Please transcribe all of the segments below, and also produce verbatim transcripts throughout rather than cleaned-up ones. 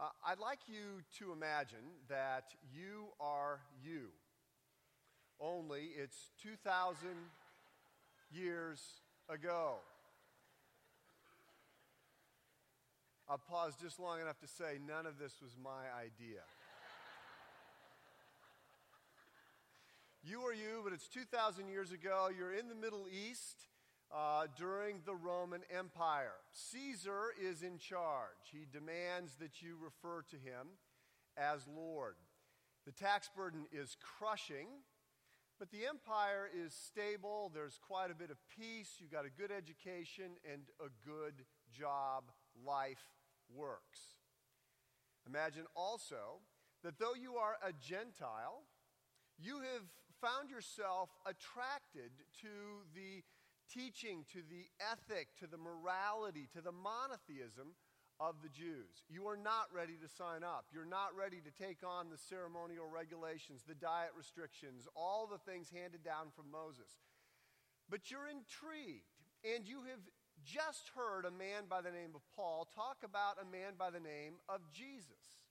Uh, I'd like you to imagine that you are you, only it's two thousand years ago. I'll pause just long enough to say none of this was my idea. You are you, but it's two thousand years ago. You're in the Middle East. Uh, during the Roman Empire. Caesar is in charge. He demands that you refer to him as Lord. The tax burden is crushing, but the empire is stable. There's quite a bit of peace. You got a good education and a good job. Life works. Imagine also that though you are a Gentile, you have found yourself attracted to the teaching, to the ethic, to the morality, to the monotheism of the Jews. You are not ready to sign up. You're not ready to take on the ceremonial regulations, the diet restrictions, all the things handed down from Moses. But you're intrigued, and you have just heard a man by the name of Paul talk about a man by the name of Jesus.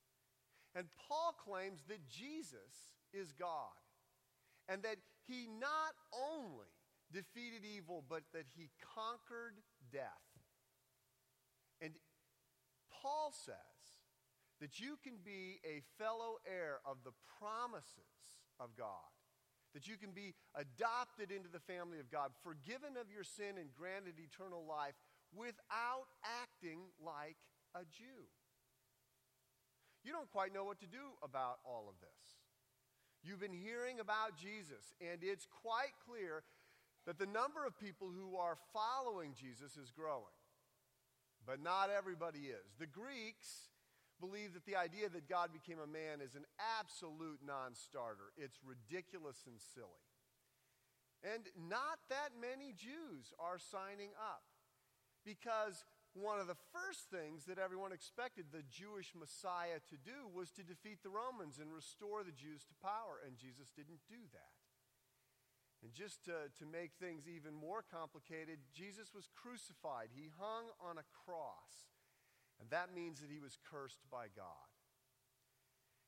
And Paul claims that Jesus is God, and that he not only defeated evil, but that he conquered death. And Paul says that you can be a fellow heir of the promises of God, that you can be adopted into the family of God, forgiven of your sin and granted eternal life without acting like a Jew. You don't quite know what to do about all of this. You've been hearing about Jesus, and it's quite clear that the number of people who are following Jesus is growing. But not everybody is. The Greeks believe that the idea that God became a man is an absolute non-starter. It's ridiculous and silly. And not that many Jews are signing up, because one of the first things that everyone expected the Jewish Messiah to do was to defeat the Romans and restore the Jews to power, and Jesus didn't do that. And just to, to make things even more complicated, Jesus was crucified. He hung on a cross. And that means that he was cursed by God.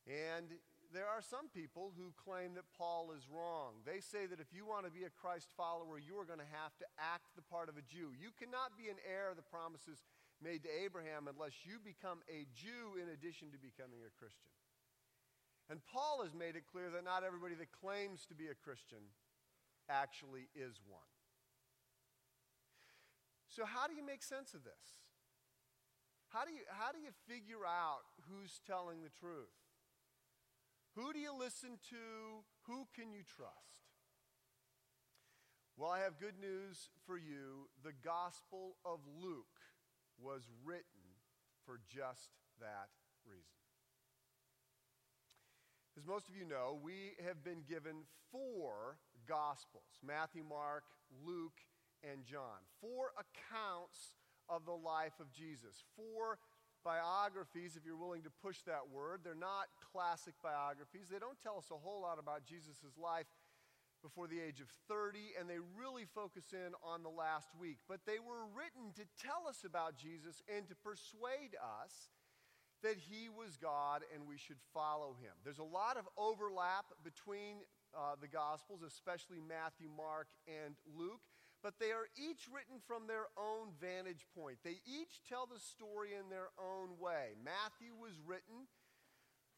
And there are some people who claim that Paul is wrong. They say that if you want to be a Christ follower, you are going to have to act the part of a Jew. You cannot be an heir of the promises made to Abraham unless you become a Jew in addition to becoming a Christian. And Paul has made it clear that not everybody that claims to be a Christian actually is one. So how do you make sense of this? How do you how do you figure out who's telling the truth? Who do you listen to? Who can you trust? Well, I have good news for you. The Gospel of Luke was written for just that reason. As most of you know, we have been given four Gospels: Matthew, Mark, Luke, and John. Four accounts of the life of Jesus. Four biographies, if you're willing to push that word. They're not classic biographies. They don't tell us a whole lot about Jesus' life before the age of thirty, and they really focus in on the last week. But they were written to tell us about Jesus and to persuade us that he was God and we should follow him. There's a lot of overlap between uh, the Gospels, especially Matthew, Mark, and Luke, but they are each written from their own vantage point. They each tell the story in their own way. Matthew was written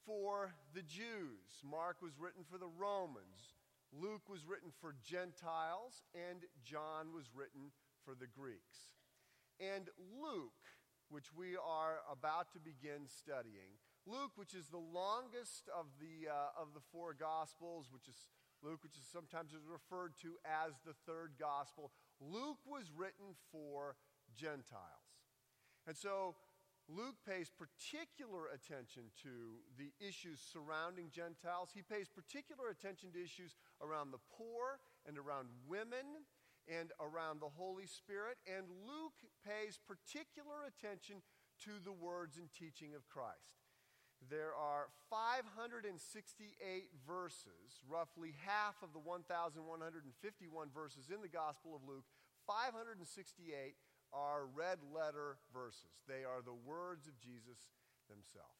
for the Jews. Mark was written for the Romans. Luke was written for Gentiles, and John was written for the Greeks. And Luke, which we are about to begin studying. Luke, which is the longest of the uh, of the four Gospels, which is Luke, which is sometimes referred to as the third Gospel. Luke was written for Gentiles. And so Luke pays particular attention to the issues surrounding Gentiles. He pays particular attention to issues around the poor and around women and around the Holy Spirit, and Luke pays particular attention to the words and teaching of Christ. There are five hundred sixty-eight verses, roughly half of the one thousand one hundred fifty-one verses in the Gospel of Luke. five hundred sixty-eight are red letter verses. They are the words of Jesus himself.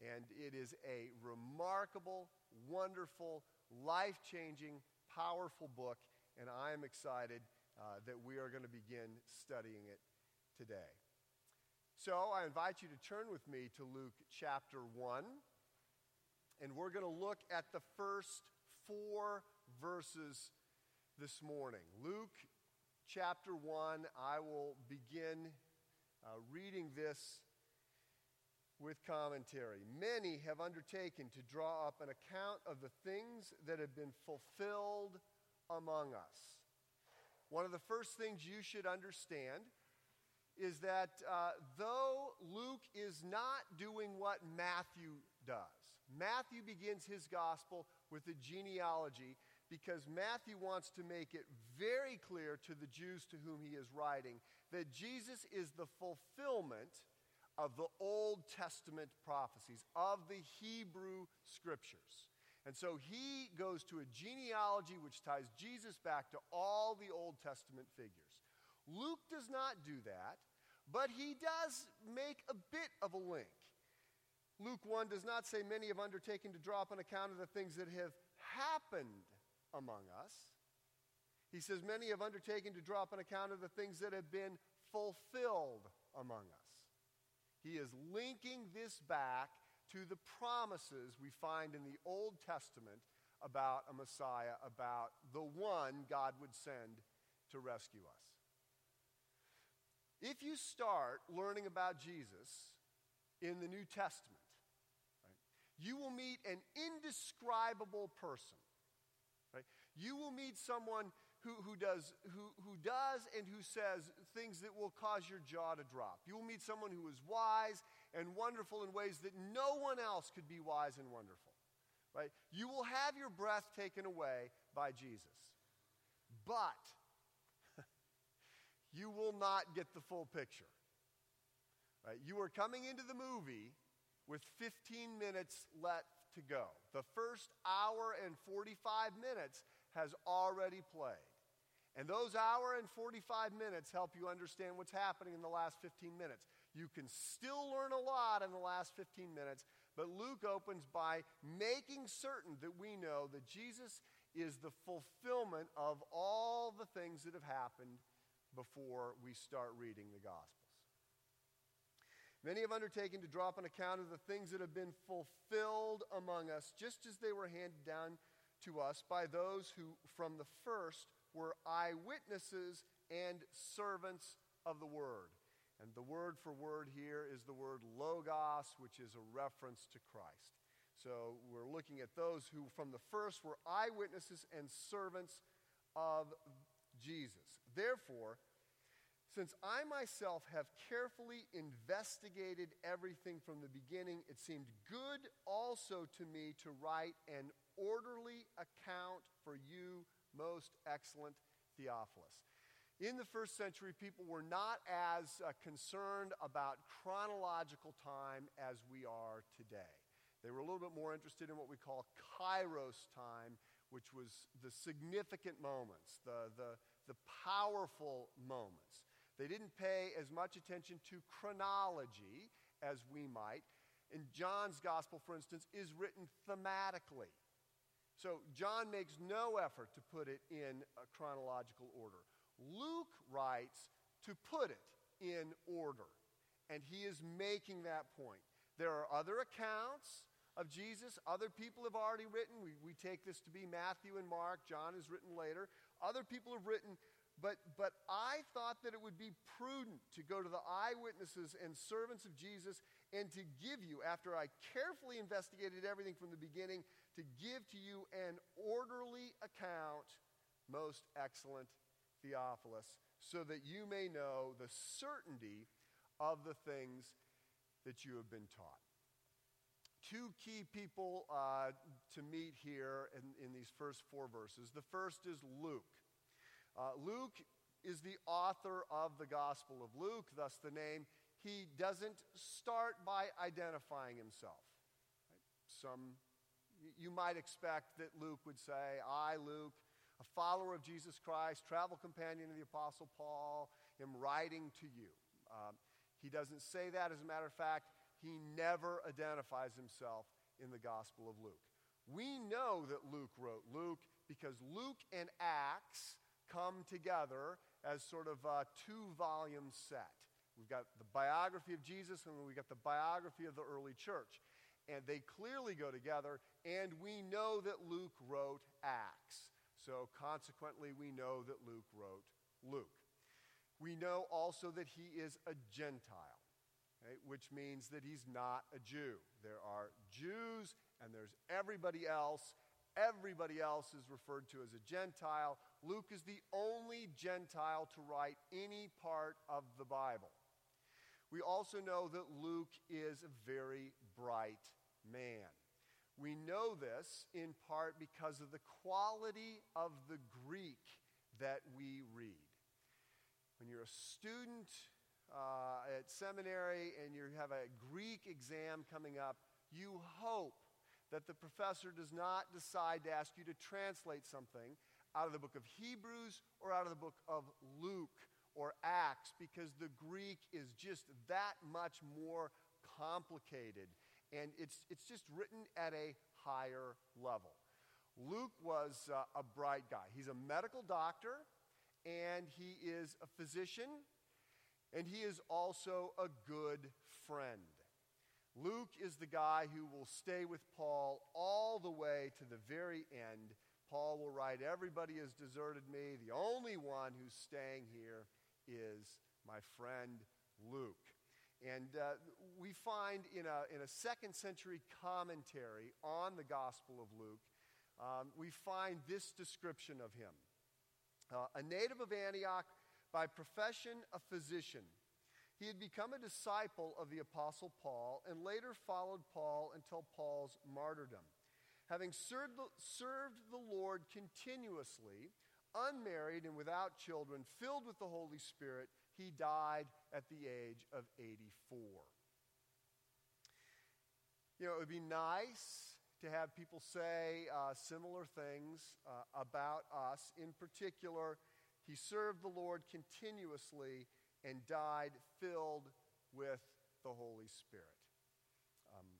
And it is a remarkable, wonderful, life-changing, powerful book, and I am excited uh, that we are going to begin studying it today. So I invite you to turn with me to Luke chapter one, and we're going to look at the first four verses this morning. Luke chapter one, I will begin uh, reading this with commentary. Many have undertaken to draw up an account of the things that have been fulfilled among us. One of the first things you should understand is that uh, though Luke is not doing what Matthew does, Matthew begins his gospel with a genealogy because Matthew wants to make it very clear to the Jews to whom he is writing that Jesus is the fulfillment of the Old Testament prophecies, of the Hebrew Scriptures. And so he goes to a genealogy which ties Jesus back to all the Old Testament figures. Luke does not do that, but he does make a bit of a link. Luke one does not say many have undertaken to draw up an account of the things that have happened among us. He says many have undertaken to draw up an account of the things that have been fulfilled among us. He is linking this back to the promises we find in the Old Testament about a Messiah, about the one God would send to rescue us. If you start learning about Jesus in the New Testament, right, you will meet an indescribable person. Right? You will meet someone who, who does who, who does and who says things that will cause your jaw to drop. You will meet someone who is wise and wonderful in ways that no one else could be wise and wonderful. Right? You will have your breath taken away by Jesus. But you will not get the full picture. Right? You are coming into the movie with fifteen minutes left to go. The first hour and forty-five minutes has already played. And those hour and forty-five minutes help you understand what's happening in the last fifteen minutes. You can still learn a lot in the last fifteen minutes, but Luke opens by making certain that we know that Jesus is the fulfillment of all the things that have happened before we start reading the Gospels. Many have undertaken to draw up an account of the things that have been fulfilled among us, just as they were handed down to us by those who, from the first, were eyewitnesses and servants of the Word. And the word for word here is the word logos, which is a reference to Christ. So we're looking at those who, from the first, were eyewitnesses and servants of Jesus. Therefore, since I myself have carefully investigated everything from the beginning, it seemed good also to me to write an orderly account for you, most excellent Theophilus. In the first century, people were not as uh, concerned about chronological time as we are today. They were a little bit more interested in what we call kairos time, which was the significant moments, the, the, the powerful moments. They didn't pay as much attention to chronology as we might. And John's gospel, for instance, is written thematically. So John makes no effort to put it in a chronological order. Luke writes to put it in order. And he is making that point. There are other accounts of Jesus. Other people have already written. We, we take this to be Matthew and Mark. John is written later. Other people have written. But but I thought that it would be prudent to go to the eyewitnesses and servants of Jesus and to give you, after I carefully investigated everything from the beginning, to give to you an orderly account, most excellent Theophilus, so that you may know the certainty of the things that you have been taught. Two key people uh, to meet here in, in these first four verses. The first is Luke. Uh, Luke is the author of the Gospel of Luke, thus the name. He doesn't start by identifying himself. Right? Some, you might expect that Luke would say, I, Luke, a follower of Jesus Christ, travel companion of the Apostle Paul, am writing to you. Um, he doesn't say that. As a matter of fact, he never identifies himself in the Gospel of Luke. We know that Luke wrote Luke because Luke and Acts come together as sort of a two-volume set. We've got the biography of Jesus, and we've got the biography of the early church. And they clearly go together, and we know that Luke wrote Acts. So consequently, we know that Luke wrote Luke. We know also that he is a Gentile, okay, which means that he's not a Jew. There are Jews, and there's everybody else. Everybody else is referred to as a Gentile. Luke is the only Gentile to write any part of the Bible. We also know that Luke is a very bright man. We know this in part because of the quality of the Greek that we read. When you're a student uh, at seminary and you have a Greek exam coming up, you hope that the professor does not decide to ask you to translate something out of the book of Hebrews or out of the book of Luke or Acts, because the Greek is just that much more complicated, and it's it's just written at a higher level. Luke was uh, a bright guy. He's a medical doctor, and he is a physician, and he is also a good friend. Luke is the guy who will stay with Paul all the way to the very end. Paul will write, "Everybody has deserted me. The only one who's staying here is my friend Luke." And uh, we find in a, in a second century commentary on the Gospel of Luke, um, we find this description of him. Uh, a native of Antioch, by profession a physician. He had become a disciple of the Apostle Paul and later followed Paul until Paul's martyrdom. Having served the, served the Lord continuously, unmarried and without children, filled with the Holy Spirit, he died at the age of eighty-four. You know, it would be nice to have people say uh, similar things uh, about us. In particular, he served the Lord continuously and died filled with the Holy Spirit. Um,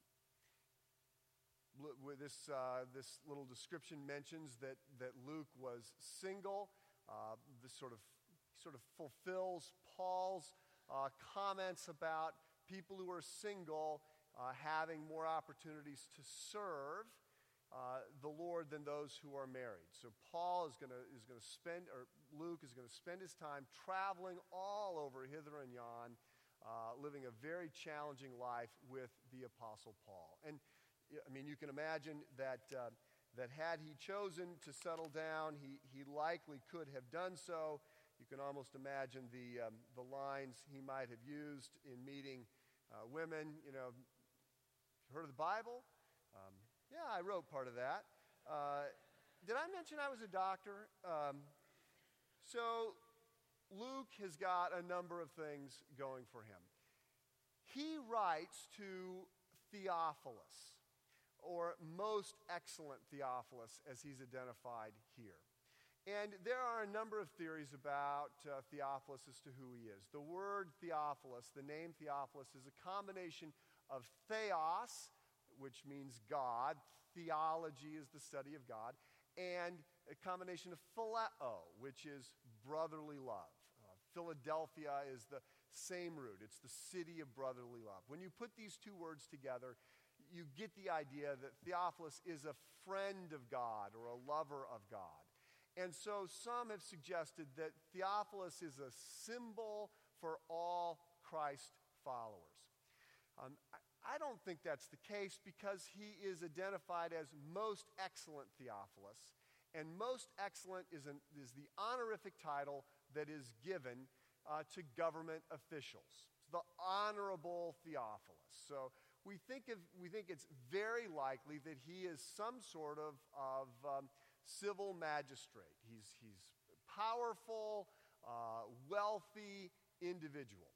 this, uh, this little description mentions that, that Luke was single. Uh, this sort of sort of fulfills Paul's uh, comments about people who are single uh, having more opportunities to serve uh, the Lord than those who are married. So Paul is going to is going to spend, or Luke is going to spend his time traveling all over hither and yon, uh, living a very challenging life with the Apostle Paul. And I mean, you can imagine that uh, that had he chosen to settle down, he he likely could have done so. You can almost imagine the um, the lines he might have used in meeting uh, women. You know, heard of the Bible? Um, yeah, I wrote part of that. Uh, did I mention I was a doctor? Um, so Luke has got a number of things going for him. He writes to Theophilus, or most excellent Theophilus, as he's identified here. And there are a number of theories about uh, Theophilus as to who he is. The word Theophilus, the name Theophilus, is a combination of theos, which means God. Theology is the study of God. And a combination of phileo, which is brotherly love. Uh, Philadelphia is the same root. It's the city of brotherly love. When you put these two words together, you get the idea that Theophilus is a friend of God or a lover of God. And so some have suggested that Theophilus is a symbol for all Christ followers. Um, I don't think that's the case, because he is identified as most excellent Theophilus. And most excellent is, an, is the honorific title that is given uh, to government officials. It's the honorable Theophilus. So we think of we think it's very likely that he is some sort of, of um, civil magistrate. He's he's powerful, uh, wealthy individual.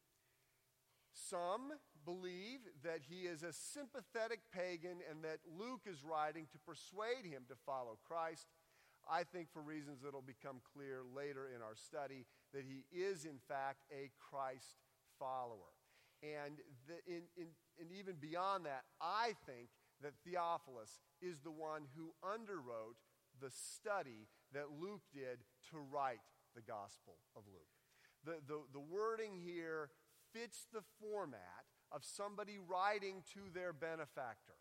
Some believe that he is a sympathetic pagan and that Luke is writing to persuade him to follow Christ. I think, for reasons that will become clear later in our study, that he is in fact a Christ follower. And the, in, in and even beyond that, I think that Theophilus is the one who underwrote the study that Luke did to write the Gospel of Luke. The, the, the wording here fits the format of somebody writing to their benefactor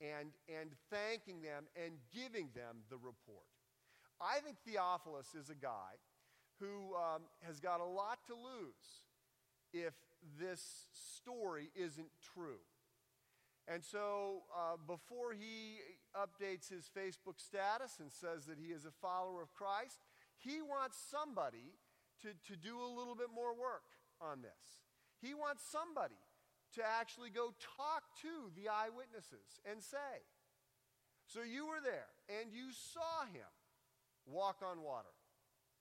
and, and thanking them and giving them the report. I think Theophilus is a guy who um, has got a lot to lose if this story isn't true. And so uh, before he updates his Facebook status and says that he is a follower of Christ, he wants somebody to, to do a little bit more work on this. He wants somebody to actually go talk to the eyewitnesses and say, so you were there and you saw him walk on water.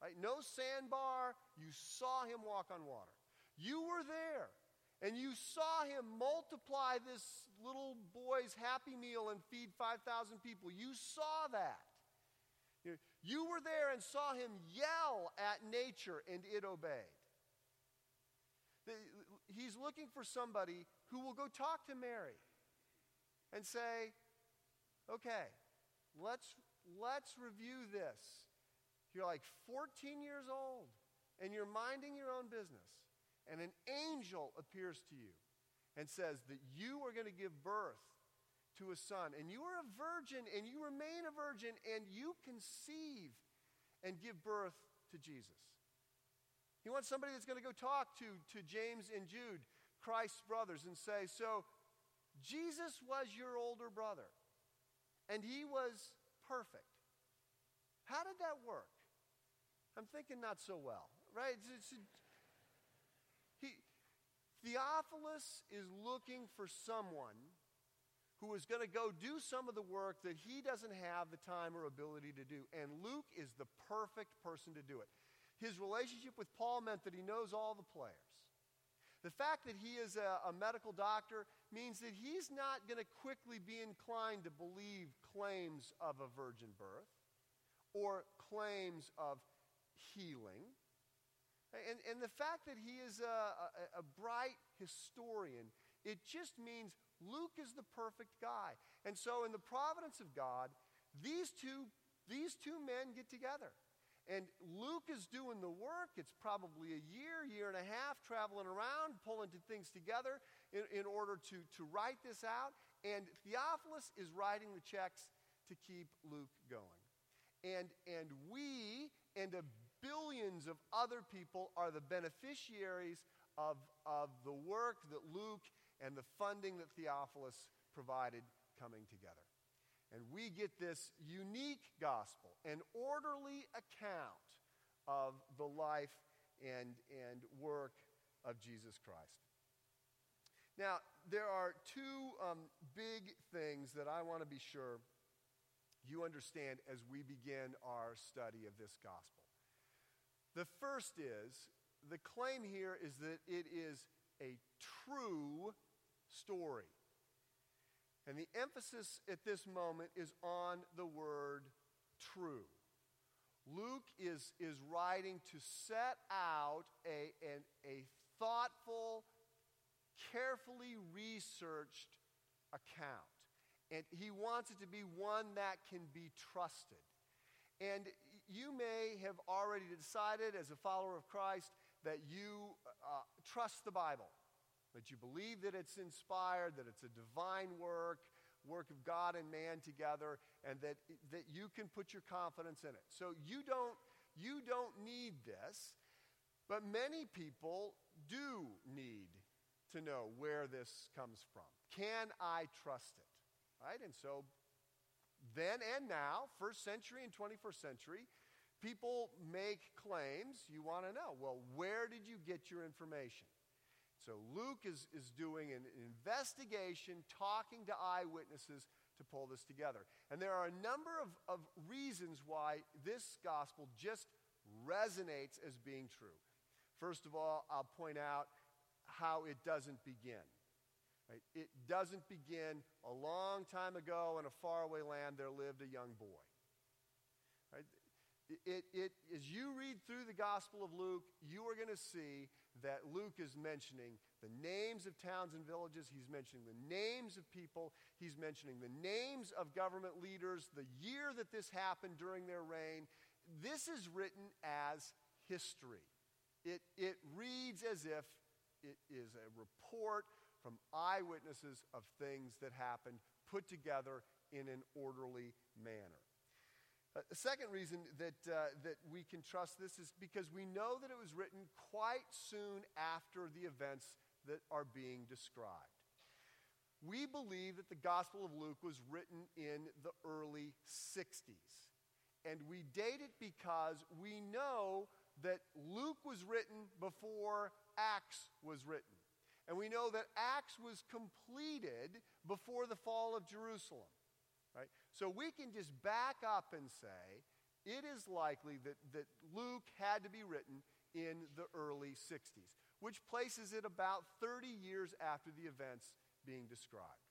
Right? No sandbar, you saw him walk on water. You were there. And you saw him multiply this little boy's happy meal and feed five thousand people. You saw that. You were there and saw him yell at nature and it obeyed. He's looking for somebody who will go talk to Mary and say, okay, let's, let's review this. You're like fourteen years old and you're minding your own business. And an angel appears to you and says that you are going to give birth to a son. And you are a virgin, and you remain a virgin, and you conceive and give birth to Jesus. He wants somebody that's going to go talk to, to James and Jude, Christ's brothers, and say, so Jesus was your older brother, and he was perfect. How did that work? I'm thinking not so well, right? It's, it's, He, Theophilus is looking for someone who is going to go do some of the work that he doesn't have the time or ability to do. And Luke is the perfect person to do it. His relationship with Paul meant that he knows all the players. The fact that he is a, a medical doctor means that he's not going to quickly be inclined to believe claims of a virgin birth or claims of healing. And, and the fact that he is a, a, a bright historian, it just means Luke is the perfect guy. And so in the providence of God, these two, these two men get together. And Luke is doing the work. It's probably a year, year and a half, traveling around, pulling things together in, in order to, to write this out. And Theophilus is writing the checks to keep Luke going. And, and we and a billions of other people are the beneficiaries of, of the work that Luke and the funding that Theophilus provided coming together. And we get this unique gospel, an orderly account of the life and, and work of Jesus Christ. Now, there are two um, big things that I want to be sure you understand as we begin our study of this gospel. The first is, the claim here is that it is a true story. And the emphasis at this moment is on the word true. Luke is, is writing to set out a, a, a thoughtful, carefully researched account. And he wants it to be one that can be trusted. And you may have already decided as a follower of Christ that you uh, trust the Bible, that you believe that it's inspired, that it's a divine work, work of God and man together, and that, that you can put your confidence in it. So you don't, you don't need this, but many people do need to know where this comes from. Can I trust it? Right? And so then and now, first century and twenty-first century, people make claims. You want to know, well, where did you get your information? So Luke is, is doing an investigation, talking to eyewitnesses to pull this together. And there are a number of, of reasons why this gospel just resonates as being true. First of all, I'll point out how it doesn't begin. Right? It doesn't begin a long time ago in a faraway land there lived a young boy. Right? It, it, it, as you read through the Gospel of Luke, you are going to see that Luke is mentioning the names of towns and villages. He's mentioning the names of people. He's mentioning the names of government leaders, the year that this happened during their reign. This is written as history. It, it reads as if it is a report from eyewitnesses of things that happened put together in an orderly manner. Uh, the second reason that uh, that we can trust this is because we know that it was written quite soon after the events that are being described. We believe that the Gospel of Luke was written in the early sixties. And we date it because we know that Luke was written before Acts was written. And we know that Acts was completed before the fall of Jerusalem. Right? So we can just back up and say it is likely that, that Luke had to be written in the early sixties, which places it about thirty years after the events being described.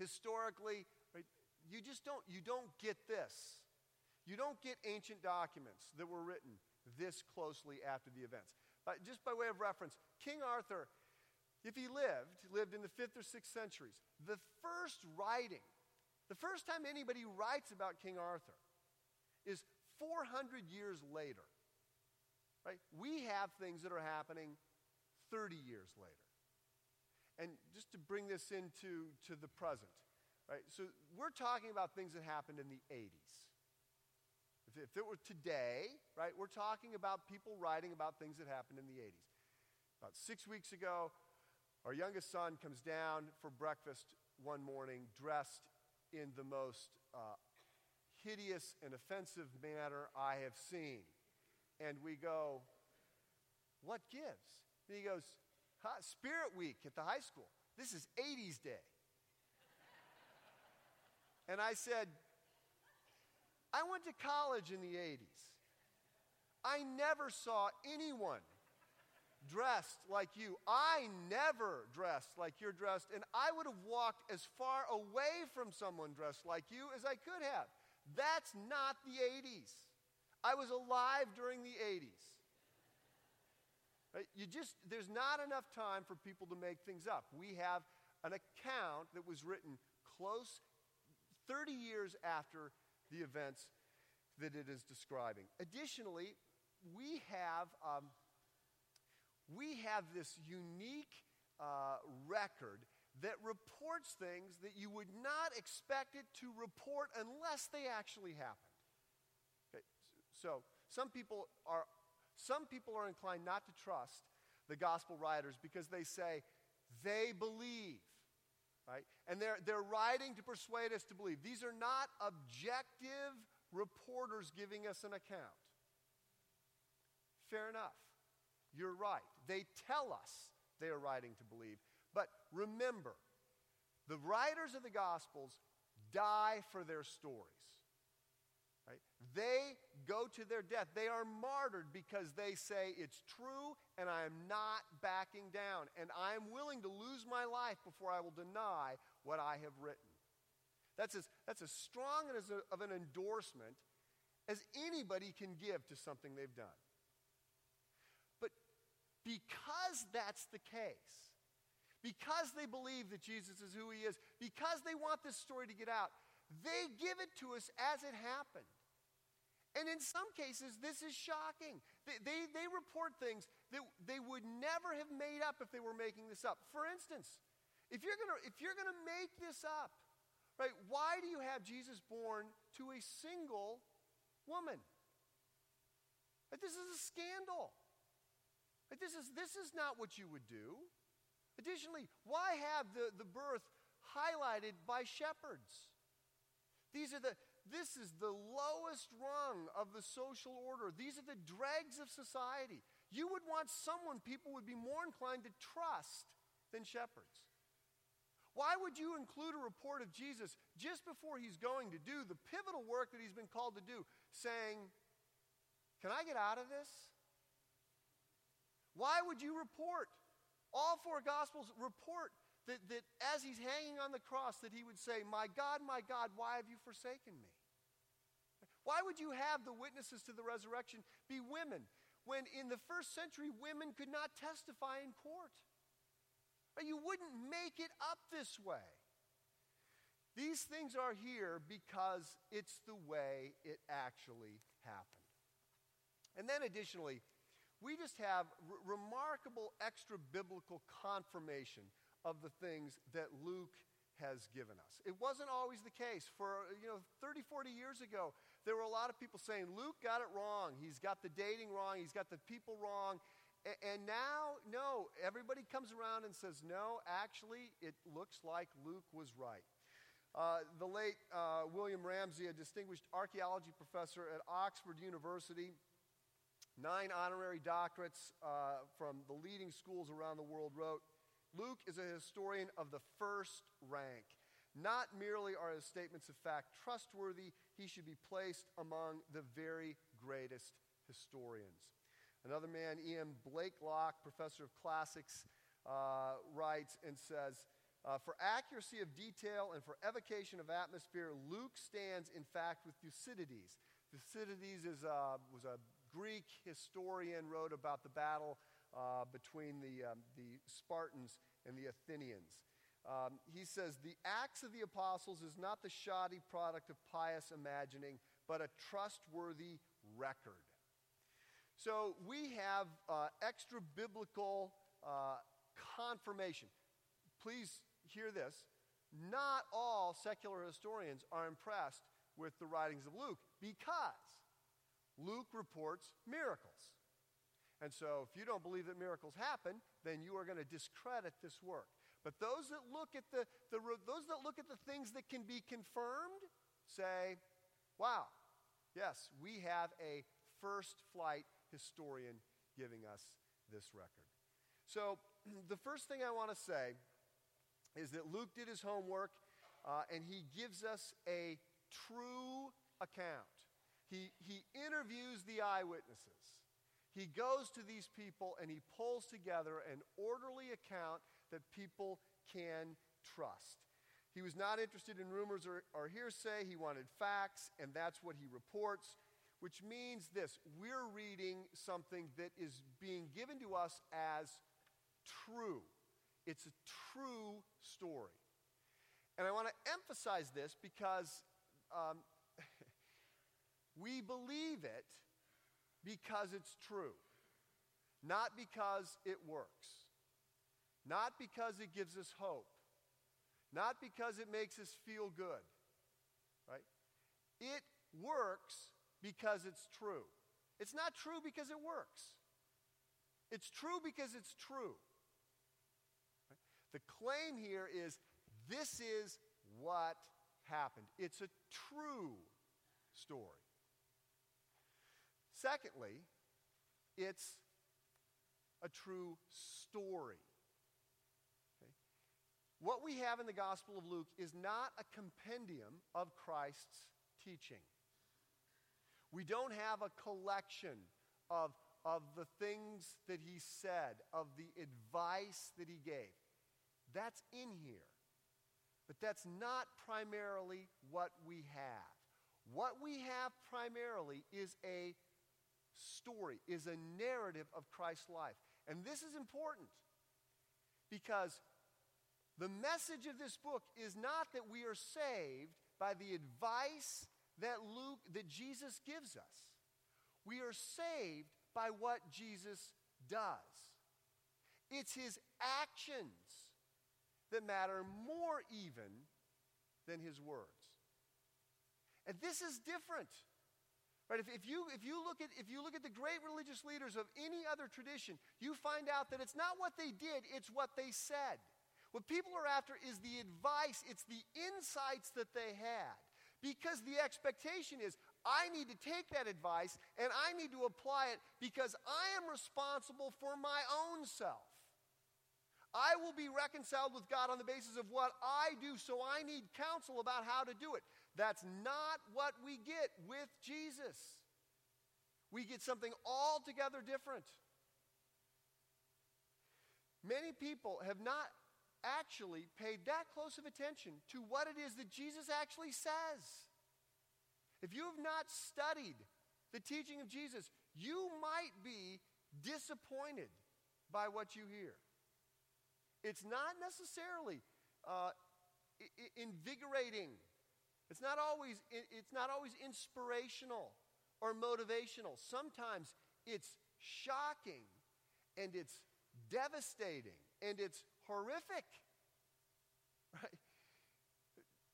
Historically, right, you just don't you don't get this. You don't get ancient documents that were written this closely after the events. But just by way of reference, King Arthur, if he lived, lived in the fifth or sixth centuries, the first writing The first time anybody writes about King Arthur is four hundred years later. Right? We have things that are happening thirty years later. And just to bring this into to the present, right? So we're talking about things that happened in the eighties. If, if it were today, right, we're talking about people writing about things that happened in the eighties. About six weeks ago, our youngest son comes down for breakfast one morning dressed in the most uh, hideous and offensive manner I have seen. And we go, what gives? And he goes, huh, Spirit Week at the high school. This is eighties day. And I said, I went to college in the eighties. I never saw anyone dressed like you. I never dressed like you're dressed, and I would have walked as far away from someone dressed like you as I could have. That's not the eighties. I was alive during the eighties. Right? You just, there's not enough time for people to make things up. We have an account that was written close, thirty years after the events that it is describing. Additionally, we have... Um, We have this unique uh, record that reports things that you would not expect it to report unless they actually happened. Okay. So some people are some people are inclined not to trust the gospel writers because they say they believe, right? And they're they're writing to persuade us to believe. These are not objective reporters giving us an account. Fair enough. You're right. They tell us they are writing to believe. But remember, the writers of the Gospels die for their stories. Right? They go to their death. They are martyred because they say it's true and I am not backing down. And I am willing to lose my life before I will deny what I have written. That's as, that's as strong as a, of an endorsement as anybody can give to something they've done. Because that's the case, because they believe that Jesus is who he is, because they want this story to get out, they give it to us as it happened. And in some cases, this is shocking. They, they, they report things that they would never have made up if they were making this up. For instance, if you're gonna, if you're gonna make this up, right, why do you have Jesus born to a single woman? Right, this is a scandal. This is, this is not what you would do. Additionally, why have the, the birth highlighted by shepherds? These are the, this is the lowest rung of the social order. These are the dregs of society. You would want someone people would be more inclined to trust than shepherds. Why would you include a report of Jesus just before he's going to do the pivotal work that he's been called to do, saying, can I get out of this? Why would you report? All four Gospels report that, that as he's hanging on the cross that he would say, my God, my God, why have you forsaken me? Why would you have the witnesses to the resurrection be women when in the first century women could not testify in court? But you wouldn't make it up this way. These things are here because it's the way it actually happened. And then additionally, we just have re- remarkable extra-biblical confirmation of the things that Luke has given us. It wasn't always the case. For, you know, thirty, forty years ago, there were a lot of people saying, Luke got it wrong. He's got the dating wrong. He's got the people wrong. And now, no, everybody comes around and says, no, actually, it looks like Luke was right. Uh, the late uh, William Ramsey, a distinguished archaeology professor at Oxford University, nine honorary doctorates uh, from the leading schools around the world, wrote, Luke is a historian of the first rank. Not merely are his statements of fact trustworthy, he should be placed among the very greatest historians. Another man, E M Blakelock, professor of classics, uh, writes and says, uh, for accuracy of detail and for evocation of atmosphere, Luke stands, in fact, with Thucydides. Thucydides is a, was a Greek historian, wrote about the battle uh, between the, um, the Spartans and the Athenians. Um, he says, the Acts of the Apostles is not the shoddy product of pious imagining, but a trustworthy record. So we have uh, extra-biblical uh, confirmation. Please hear this. Not all secular historians are impressed with the writings of Luke because Luke reports miracles. And so if you don't believe that miracles happen, then you are going to discredit this work. But those that look at the, the those that look at the things that can be confirmed say, wow, yes, we have a first-flight historian giving us this record. So the first thing I want to say is that Luke did his homework, uh, and he gives us a true account. He, he interviews the eyewitnesses. He goes to these people, and he pulls together an orderly account that people can trust. He was not interested in rumors or, or hearsay. He wanted facts, and that's what he reports. Which means this, we're reading something that is being given to us as true. It's a true story. And I want to emphasize this because um, we believe it because it's true, not because it works, not because it gives us hope, not because it makes us feel good, right? It works because it's true. It's not true because it works. It's true because it's true. Right? The claim here is this is what happened. It's a true story. Secondly, it's a true story. Okay? What we have in the Gospel of Luke is not a compendium of Christ's teaching. We don't have a collection of, of the things that he said, of the advice that he gave. That's in here. But that's not primarily what we have. What we have primarily is a story, is a narrative of Christ's life. And this is important because the message of this book is not that we are saved by the advice that Luke, that Jesus gives us. We are saved by what Jesus does. It's his actions that matter more even than his words. And this is different. Right? If, if you if you look at if you look at the great religious leaders of any other tradition, you find out that it's not what they did, it's what they said. What people are after is the advice, it's the insights that they had. Because the expectation is, I need to take that advice and I need to apply it because I am responsible for my own self. I will be reconciled with God on the basis of what I do, so I need counsel about how to do it. That's not what we get with Jesus. We get something altogether different. Many people have not actually paid that close of attention to what it is that Jesus actually says. If you have not studied the teaching of Jesus, you might be disappointed by what you hear. It's not necessarily uh, I- invigorating. It's not always it's not always inspirational or motivational. Sometimes it's shocking, and it's devastating, and it's horrific. Right?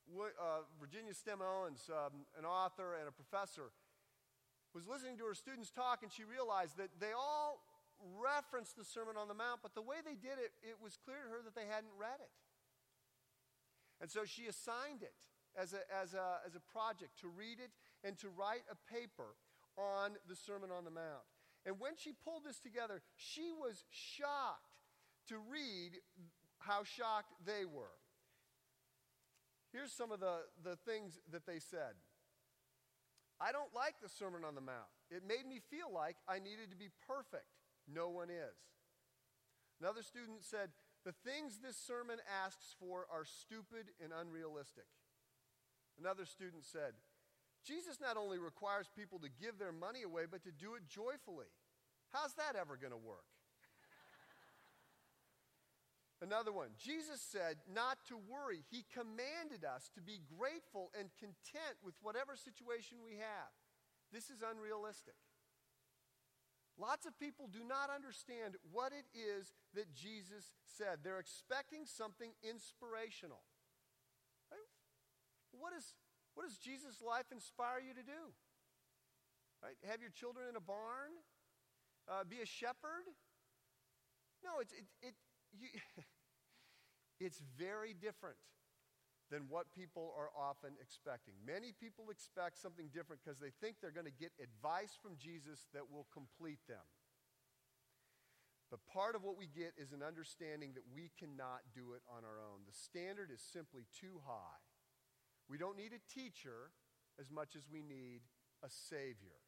What, uh, Virginia Stem Owens, um, an author and a professor, was listening to her students talk, and she realized that they all referenced the Sermon on the Mount, but the way they did it, it was clear to her that they hadn't read it. And so she assigned it as a, as a, as a project to read it and to write a paper on the Sermon on the Mount. And when she pulled this together, she was shocked to read how shocked they were. Here's some of the, the things that they said. I don't like the Sermon on the Mount. It made me feel like I needed to be perfect. No one is. Another student said, the things this sermon asks for are stupid and unrealistic. Another student said, Jesus not only requires people to give their money away, but to do it joyfully. How's that ever going to work? Another one, Jesus said not to worry. He commanded us to be grateful and content with whatever situation we have. This is unrealistic. Lots of people do not understand what it is that Jesus said. They're expecting something inspirational. Right? What is, what does Jesus' life inspire you to do? Right? Have your children in a barn? Uh, be a shepherd? No, it's... It, it, You, it's very different than what people are often expecting. Many people expect something different because they think they're going to get advice from Jesus that will complete them. But part of what we get is an understanding that we cannot do it on our own. The standard is simply too high. We don't need a teacher as much as we need a Savior.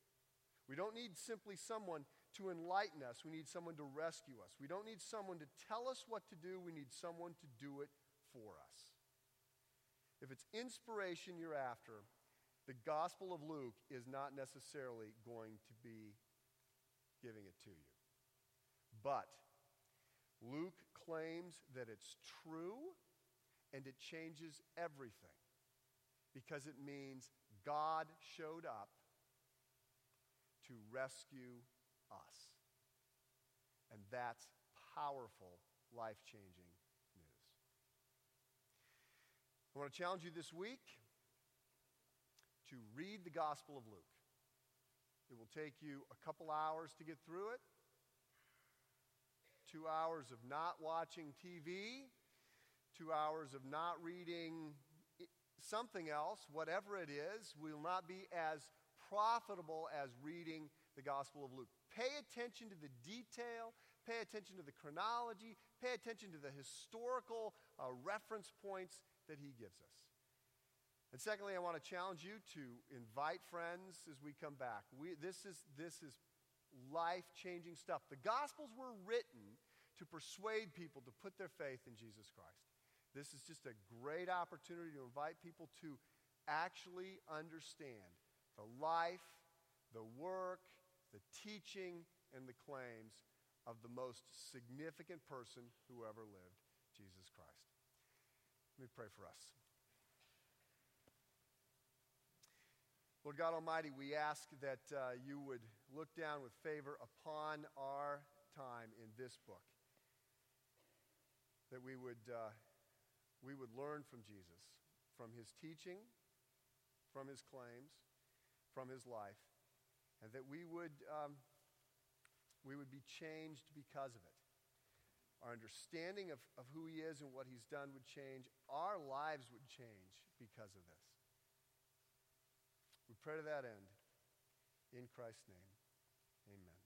We don't need simply someone to enlighten us. We need someone to rescue us. We don't need someone to tell us what to do. We need someone to do it for us. If it's inspiration you're after, the Gospel of Luke is not necessarily going to be giving it to you. But Luke claims that it's true, and it changes everything because it means God showed up to rescue us. And that's powerful, life-changing news. I want to challenge you this week to read the Gospel of Luke. It will take you a couple hours to get through it, two hours of not watching T V, two hours of not reading something else, whatever it is, will not be as profitable as reading the Gospel of Luke. Pay attention to the detail, pay attention to the chronology, pay attention to the historical uh, reference points that he gives us. And secondly, I want to challenge you to invite friends as we come back. We, this is, this is life-changing stuff. The Gospels were written to persuade people to put their faith in Jesus Christ. This is just a great opportunity to invite people to actually understand the life, the work, the teaching, and the claims of the most significant person who ever lived, Jesus Christ. Let me pray for us. Lord God Almighty, we ask that uh, you would look down with favor upon our time in this book, that we would, uh, we would learn from Jesus, from his teaching, from his claims, from his life, and that we would um, we would be changed because of it. Our understanding of, of who he is and what he's done would change. Our lives would change because of this. We pray to that end. In Christ's name, amen.